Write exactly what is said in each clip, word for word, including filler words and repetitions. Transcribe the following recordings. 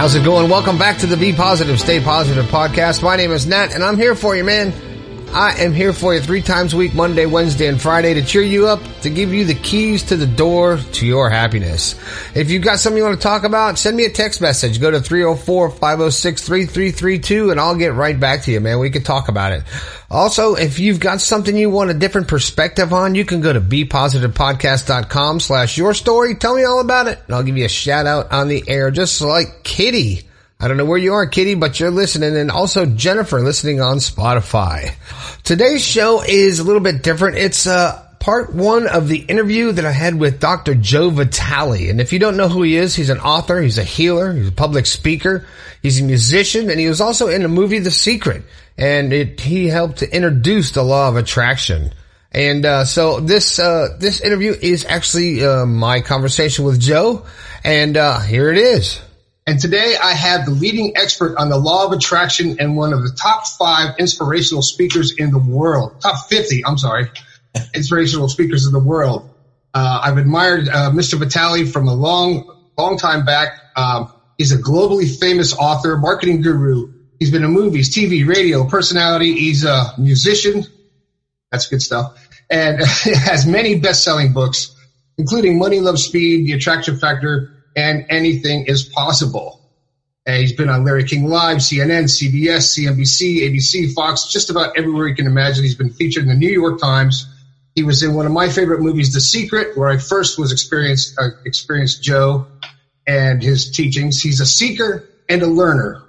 How's it going? Welcome back to the Be Positive, Stay Positive podcast. My name is Nat, and I'm here for you, man. I am here for you three times a week, Monday, Wednesday, and Friday, to cheer you up, to give you the keys to the door to your happiness. If you've got something you want to talk about, send me a text message. Go to three oh four, five oh six, three three three two, and I'll get right back to you, man. We can talk about it. Also, if you've got something you want a different perspective on, you can go to bepositivepodcast.com slash your story. Tell me all about it, and I'll give you a shout out on the air, just like Kitty. I don't know where you are, Kitty, but you're listening, and also Jennifer listening on Spotify. Today's show is a little bit different. It's uh, part one of the interview that I had with Doctor Joe Vitale, and if you don't know who he is, he's an author, he's a healer, he's a public speaker, he's a musician, and he was also in the movie The Secret, and it, he helped to introduce the law of attraction. And uh so this uh this interview is actually uh, my conversation with Joe, and uh here it is. And today I have the leading expert on the law of attraction and one of the top five inspirational speakers in the world. Top fifty, I'm sorry, inspirational speakers in the world. Uh, I've admired uh, Mister Vitale from a long, long time back. Um, he's a globally famous author, marketing guru. He's been in movies, T V, radio, personality. He's a musician. That's good stuff. And has many best-selling books, including Money, Love, Speed, The Attraction Factor, and Anything Is Possible. And he's been on Larry King Live, C N N, C B S, C N B C, A B C, Fox, just about everywhere you can imagine. He's been featured in the New York Times. He was in one of my favorite movies, The Secret, where I first was experienced, uh, experienced Joe and his teachings. He's a seeker and a learner.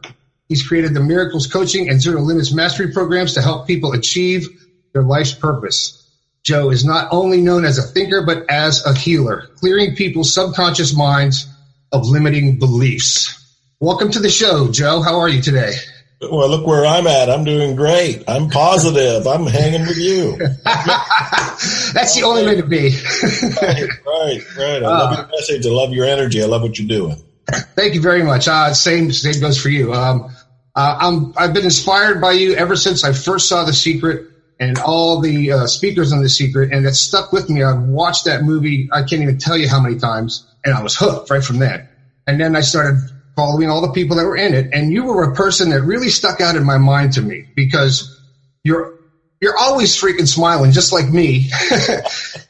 He's created the Miracles Coaching and Zero Limits Mastery programs to help people achieve their life's purpose. Joe is not only known as a thinker, but as a healer, clearing people's subconscious minds of limiting beliefs. Welcome to the show, Joe. How are you today? Well, look where I'm at. I'm doing great. I'm positive. I'm hanging with you. That's the only way to be. Right, right, right. I love your message. I love your energy. I love what you're doing. Thank you very much. Uh, same, same goes for you. Um, uh, I'm, I've been inspired by you ever since I first saw The Secret and all the uh, speakers on The Secret, and that stuck with me. I watched that movie, I can't even tell you how many times, and I was hooked right from that. And then I started following all the people that were in it, and you were a person that really stuck out in my mind to me, because you're you're always freaking smiling, just like me.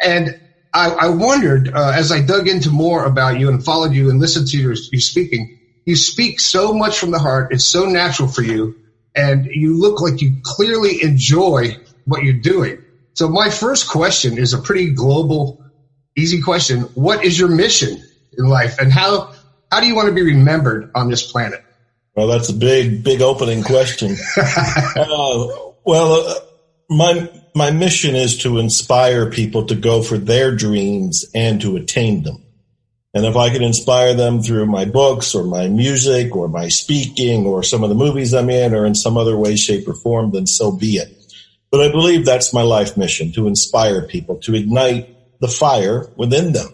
And I, I wondered, uh, as I dug into more about you and followed you and listened to your, your speaking, you speak so much from the heart, it's so natural for you, and you look like you clearly enjoy what you're doing. So my first question is a pretty global, easy question. What is your mission in life, and how how do you want to be remembered on this planet? Well, that's a big, big opening question. uh, well, uh, my my mission is to inspire people to go for their dreams and to attain them. And if I can inspire them through my books or my music or my speaking or some of the movies I'm in or in some other way, shape, or form, then so be it. But I believe that's my life mission, to inspire people, to ignite the fire within them.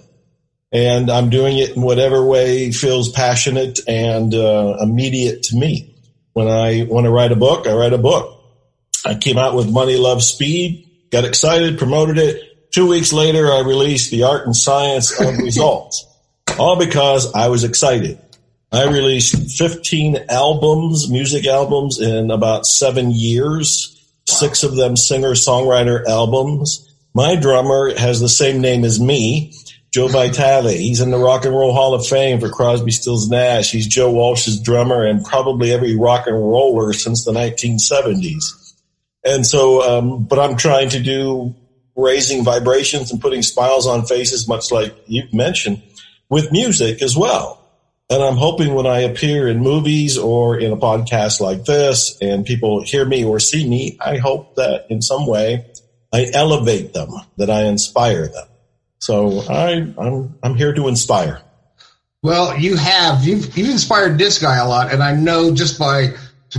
And I'm doing it in whatever way feels passionate and uh, immediate to me. When I want to write a book, I write a book. I came out with Money, Love, Speed, got excited, promoted it. Two weeks later, I released The Art and Science of Results, all because I was excited. I released fifteen albums, music albums, in about seven years. Six of them singer-songwriter albums. My drummer has the same name as me, Joe Vitale. He's in the Rock and Roll Hall of Fame for Crosby, Stills, Nash. He's Joe Walsh's drummer and probably every rock and roller since the nineteen seventies. And so, um, but I'm trying to do raising vibrations and putting smiles on faces, much like you've mentioned, with music as well. And I'm hoping when I appear in movies or in a podcast like this and people hear me or see me, I hope that in some way I elevate them, that I inspire them. So I, I'm I'm here to inspire. Well, you have. You've, you've inspired this guy a lot. And I know just by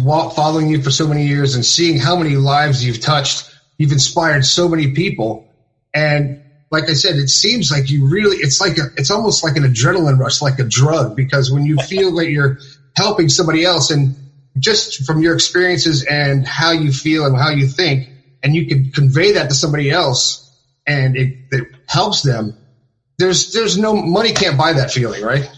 following you for so many years and seeing how many lives you've touched, you've inspired so many people. And like I said, it seems like you really, it's like a, it's almost like an adrenaline rush, like a drug, because when you feel like you're helping somebody else, and just from your experiences and how you feel and how you think, and you can convey that to somebody else and it, it helps them, there's, there's no, money can't buy that feeling, right?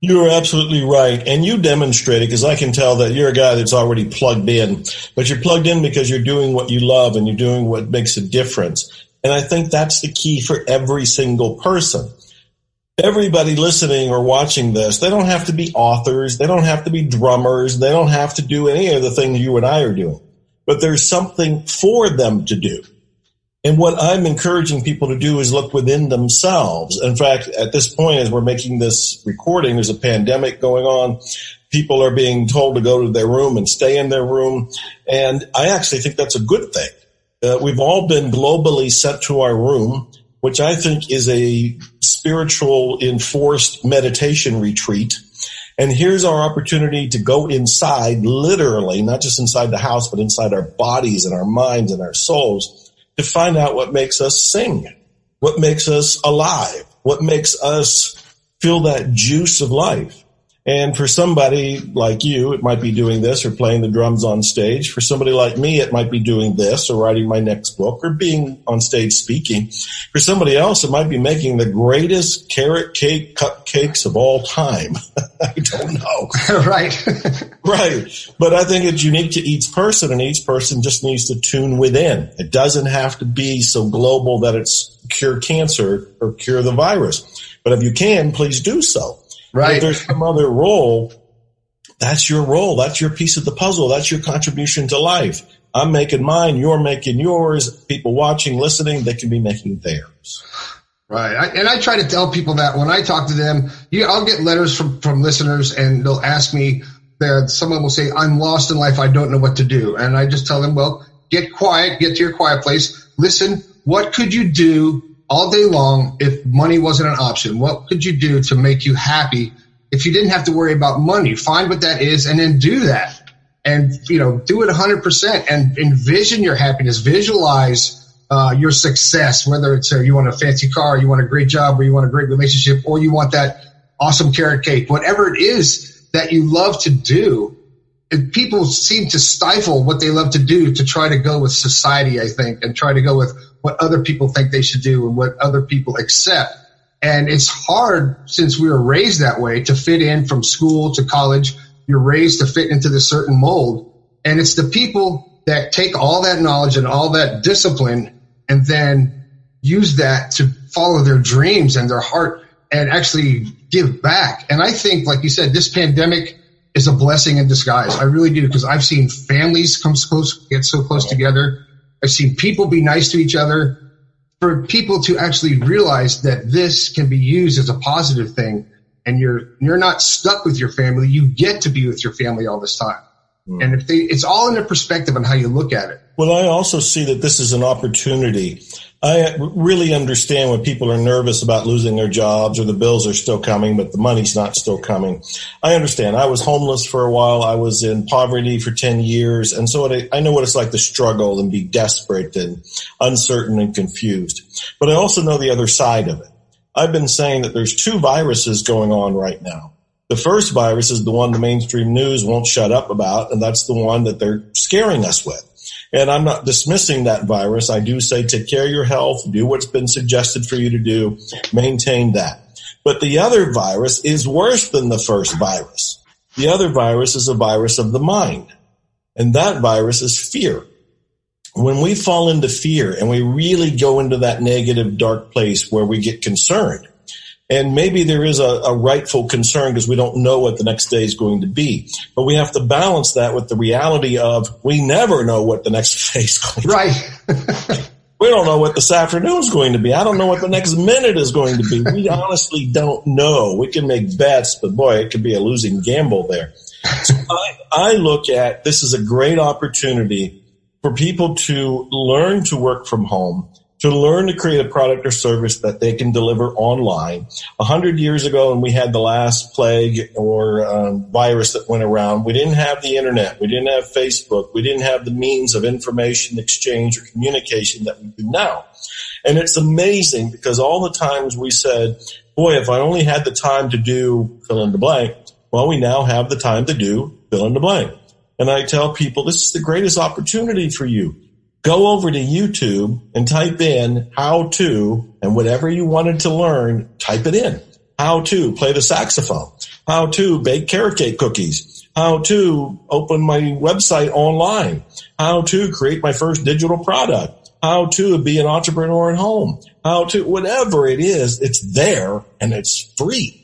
You're absolutely right. And you demonstrate it, because I can tell that you're a guy that's already plugged in. But you're plugged in because you're doing what you love and you're doing what makes a difference. And I think that's the key for every single person. Everybody listening or watching this, they don't have to be authors. They don't have to be drummers. They don't have to do any of the things you and I are doing. But there's something for them to do. And what I'm encouraging people to do is look within themselves. In fact, at this point, as we're making this recording, there's a pandemic going on. People are being told to go to their room and stay in their room. And I actually think that's a good thing. Uh, we've all been globally sent to our room, which I think is a spiritual enforced meditation retreat. And here's our opportunity to go inside, literally, not just inside the house, but inside our bodies and our minds and our souls, to find out what makes us sing, what makes us alive, what makes us feel that juice of life. And for somebody like you, it might be doing this or playing the drums on stage. For somebody like me, it might be doing this or writing my next book or being on stage speaking. For somebody else, it might be making the greatest carrot cake cupcakes of all time. I don't know. Right. Right. But I think it's unique to each person, and each person just needs to tune within. It doesn't have to be so global that it's cure cancer or cure the virus. But if you can, please do so. Right. If there's some other role, that's your role. That's your piece of the puzzle. That's your contribution to life. I'm making mine. You're making yours. People watching, listening, they can be making theirs. Right. I, and I try to tell people that when I talk to them, you, I'll get letters from, from listeners, and they'll ask me, that someone will say, I'm lost in life. I don't know what to do. And I just tell them, well, get quiet, get to your quiet place. Listen, what could you do all day long, if money wasn't an option? What could you do to make you happy if you didn't have to worry about money? Find what that is and then do that. And, you know, do it one hundred percent and envision your happiness. Visualize uh, your success, whether it's uh, you want a fancy car, you want a great job, or you want a great relationship, or you want that awesome carrot cake. Whatever it is that you love to do, and people seem to stifle what they love to do to try to go with society, I think, and try to go with what other people think they should do and what other people accept. And it's hard, since we were raised that way, to fit in from school to college. You're raised to fit into this certain mold. And it's the people that take all that knowledge and all that discipline and then use that to follow their dreams and their heart and actually give back. And I think, like you said, this pandemic is a blessing in disguise. I really do, because I've seen families come close, get so close together. I've seen people be nice to each other. For people to actually realize that this can be used as a positive thing, and you're you're not stuck with your family. You get to be with your family all this time. Mm. And if they, it's all in their perspective on how you look at it. Well, I also see that this is an opportunity. I really understand when people are nervous about losing their jobs, or the bills are still coming, but the money's not still coming. I understand. I was homeless for a while. I was in poverty for ten years. And so it, I know what it's like to struggle and be desperate and uncertain and confused. But I also know the other side of it. I've been saying that there's two viruses going on right now. The first virus is the one the mainstream news won't shut up about, and that's the one that they're scaring us with. And I'm not dismissing that virus. I do say take care of your health, do what's been suggested for you to do, maintain that. But the other virus is worse than the first virus. The other virus is a virus of the mind, and that virus is fear. When we fall into fear and we really go into that negative, dark place where we get concerned, and maybe there is a, a rightful concern because we don't know what the next day is going to be. But we have to balance that with the reality of we never know what the next day is going to be. Right. We don't know what this afternoon is going to be. I don't know what the next minute is going to be. We honestly don't know. We can make bets, but, boy, it could be a losing gamble there. So I, I look at this as a great opportunity for people to learn to work from home, to learn to create a product or service that they can deliver online. A hundred years ago, when we had the last plague or um, virus that went around, we didn't have the internet. We didn't have Facebook. We didn't have the means of information exchange or communication that we do now. And it's amazing because all the times we said, boy, if I only had the time to do fill in the blank, well, we now have the time to do fill in the blank. And I tell people, this is the greatest opportunity for you. Go over to YouTube and type in how to, and whatever you wanted to learn, type it in. How to play the saxophone. how to bake carrot cake cookies, how to open my website online, how to create my first digital product, how to be an entrepreneur at home, how to whatever it is, it's there and it's free.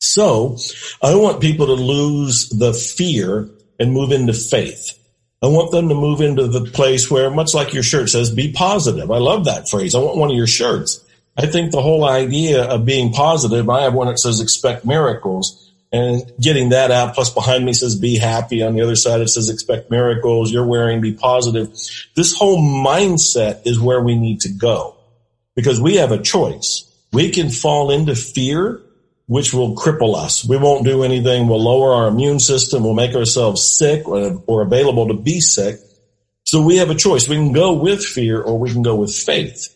So I want people to lose the fear and move into faith. I want them to move into the place where, much like your shirt says, be positive. I love that phrase. I want one of your shirts. I think the whole idea of being positive, I have one that says expect miracles, and getting that out, plus behind me says be happy. On the other side, it says expect miracles. You're wearing be positive. This whole mindset is where we need to go, because we have a choice. We can fall into fear, which will cripple us. We won't do anything. We'll lower our immune system. We'll make ourselves sick or, or available to be sick. So we have a choice. We can go with fear or we can go with faith.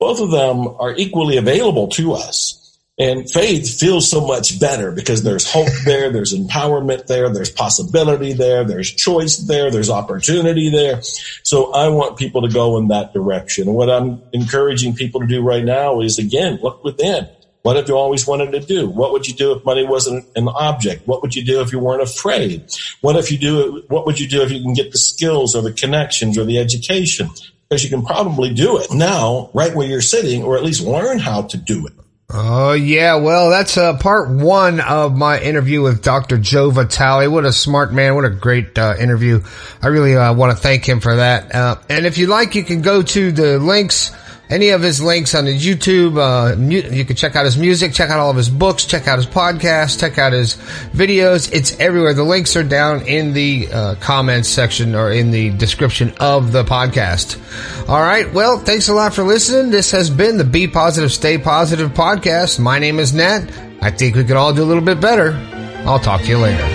Both of them are equally available to us. And faith feels so much better because there's hope there. There's empowerment there. There's possibility there. There's choice there. There's opportunity there. So I want people to go in that direction. And what I'm encouraging people to do right now is, again, look within. What have you always wanted to do? What would you do if money wasn't an object? What would you do if you weren't afraid? What if you do? What would you do if you can get the skills or the connections or the education? Because you can probably do it now, right where you're sitting, or at least learn how to do it. Oh, uh, yeah. Well, that's uh, part one of my interview with Doctor Joe Vitale. What a smart man. What a great uh, interview. I really uh, want to thank him for that. Uh, and if you like, you can go to the links. Any of his links on his YouTube, uh, mu- you can check out his music, check out all of his books, check out his podcast, check out his videos. It's everywhere. The links are down in the uh, comments section or in the description of the podcast. All right. Well, thanks a lot for listening. This has been the Be Positive, Stay Positive podcast. My name is Nat. I think we could all do a little bit better. I'll talk to you later.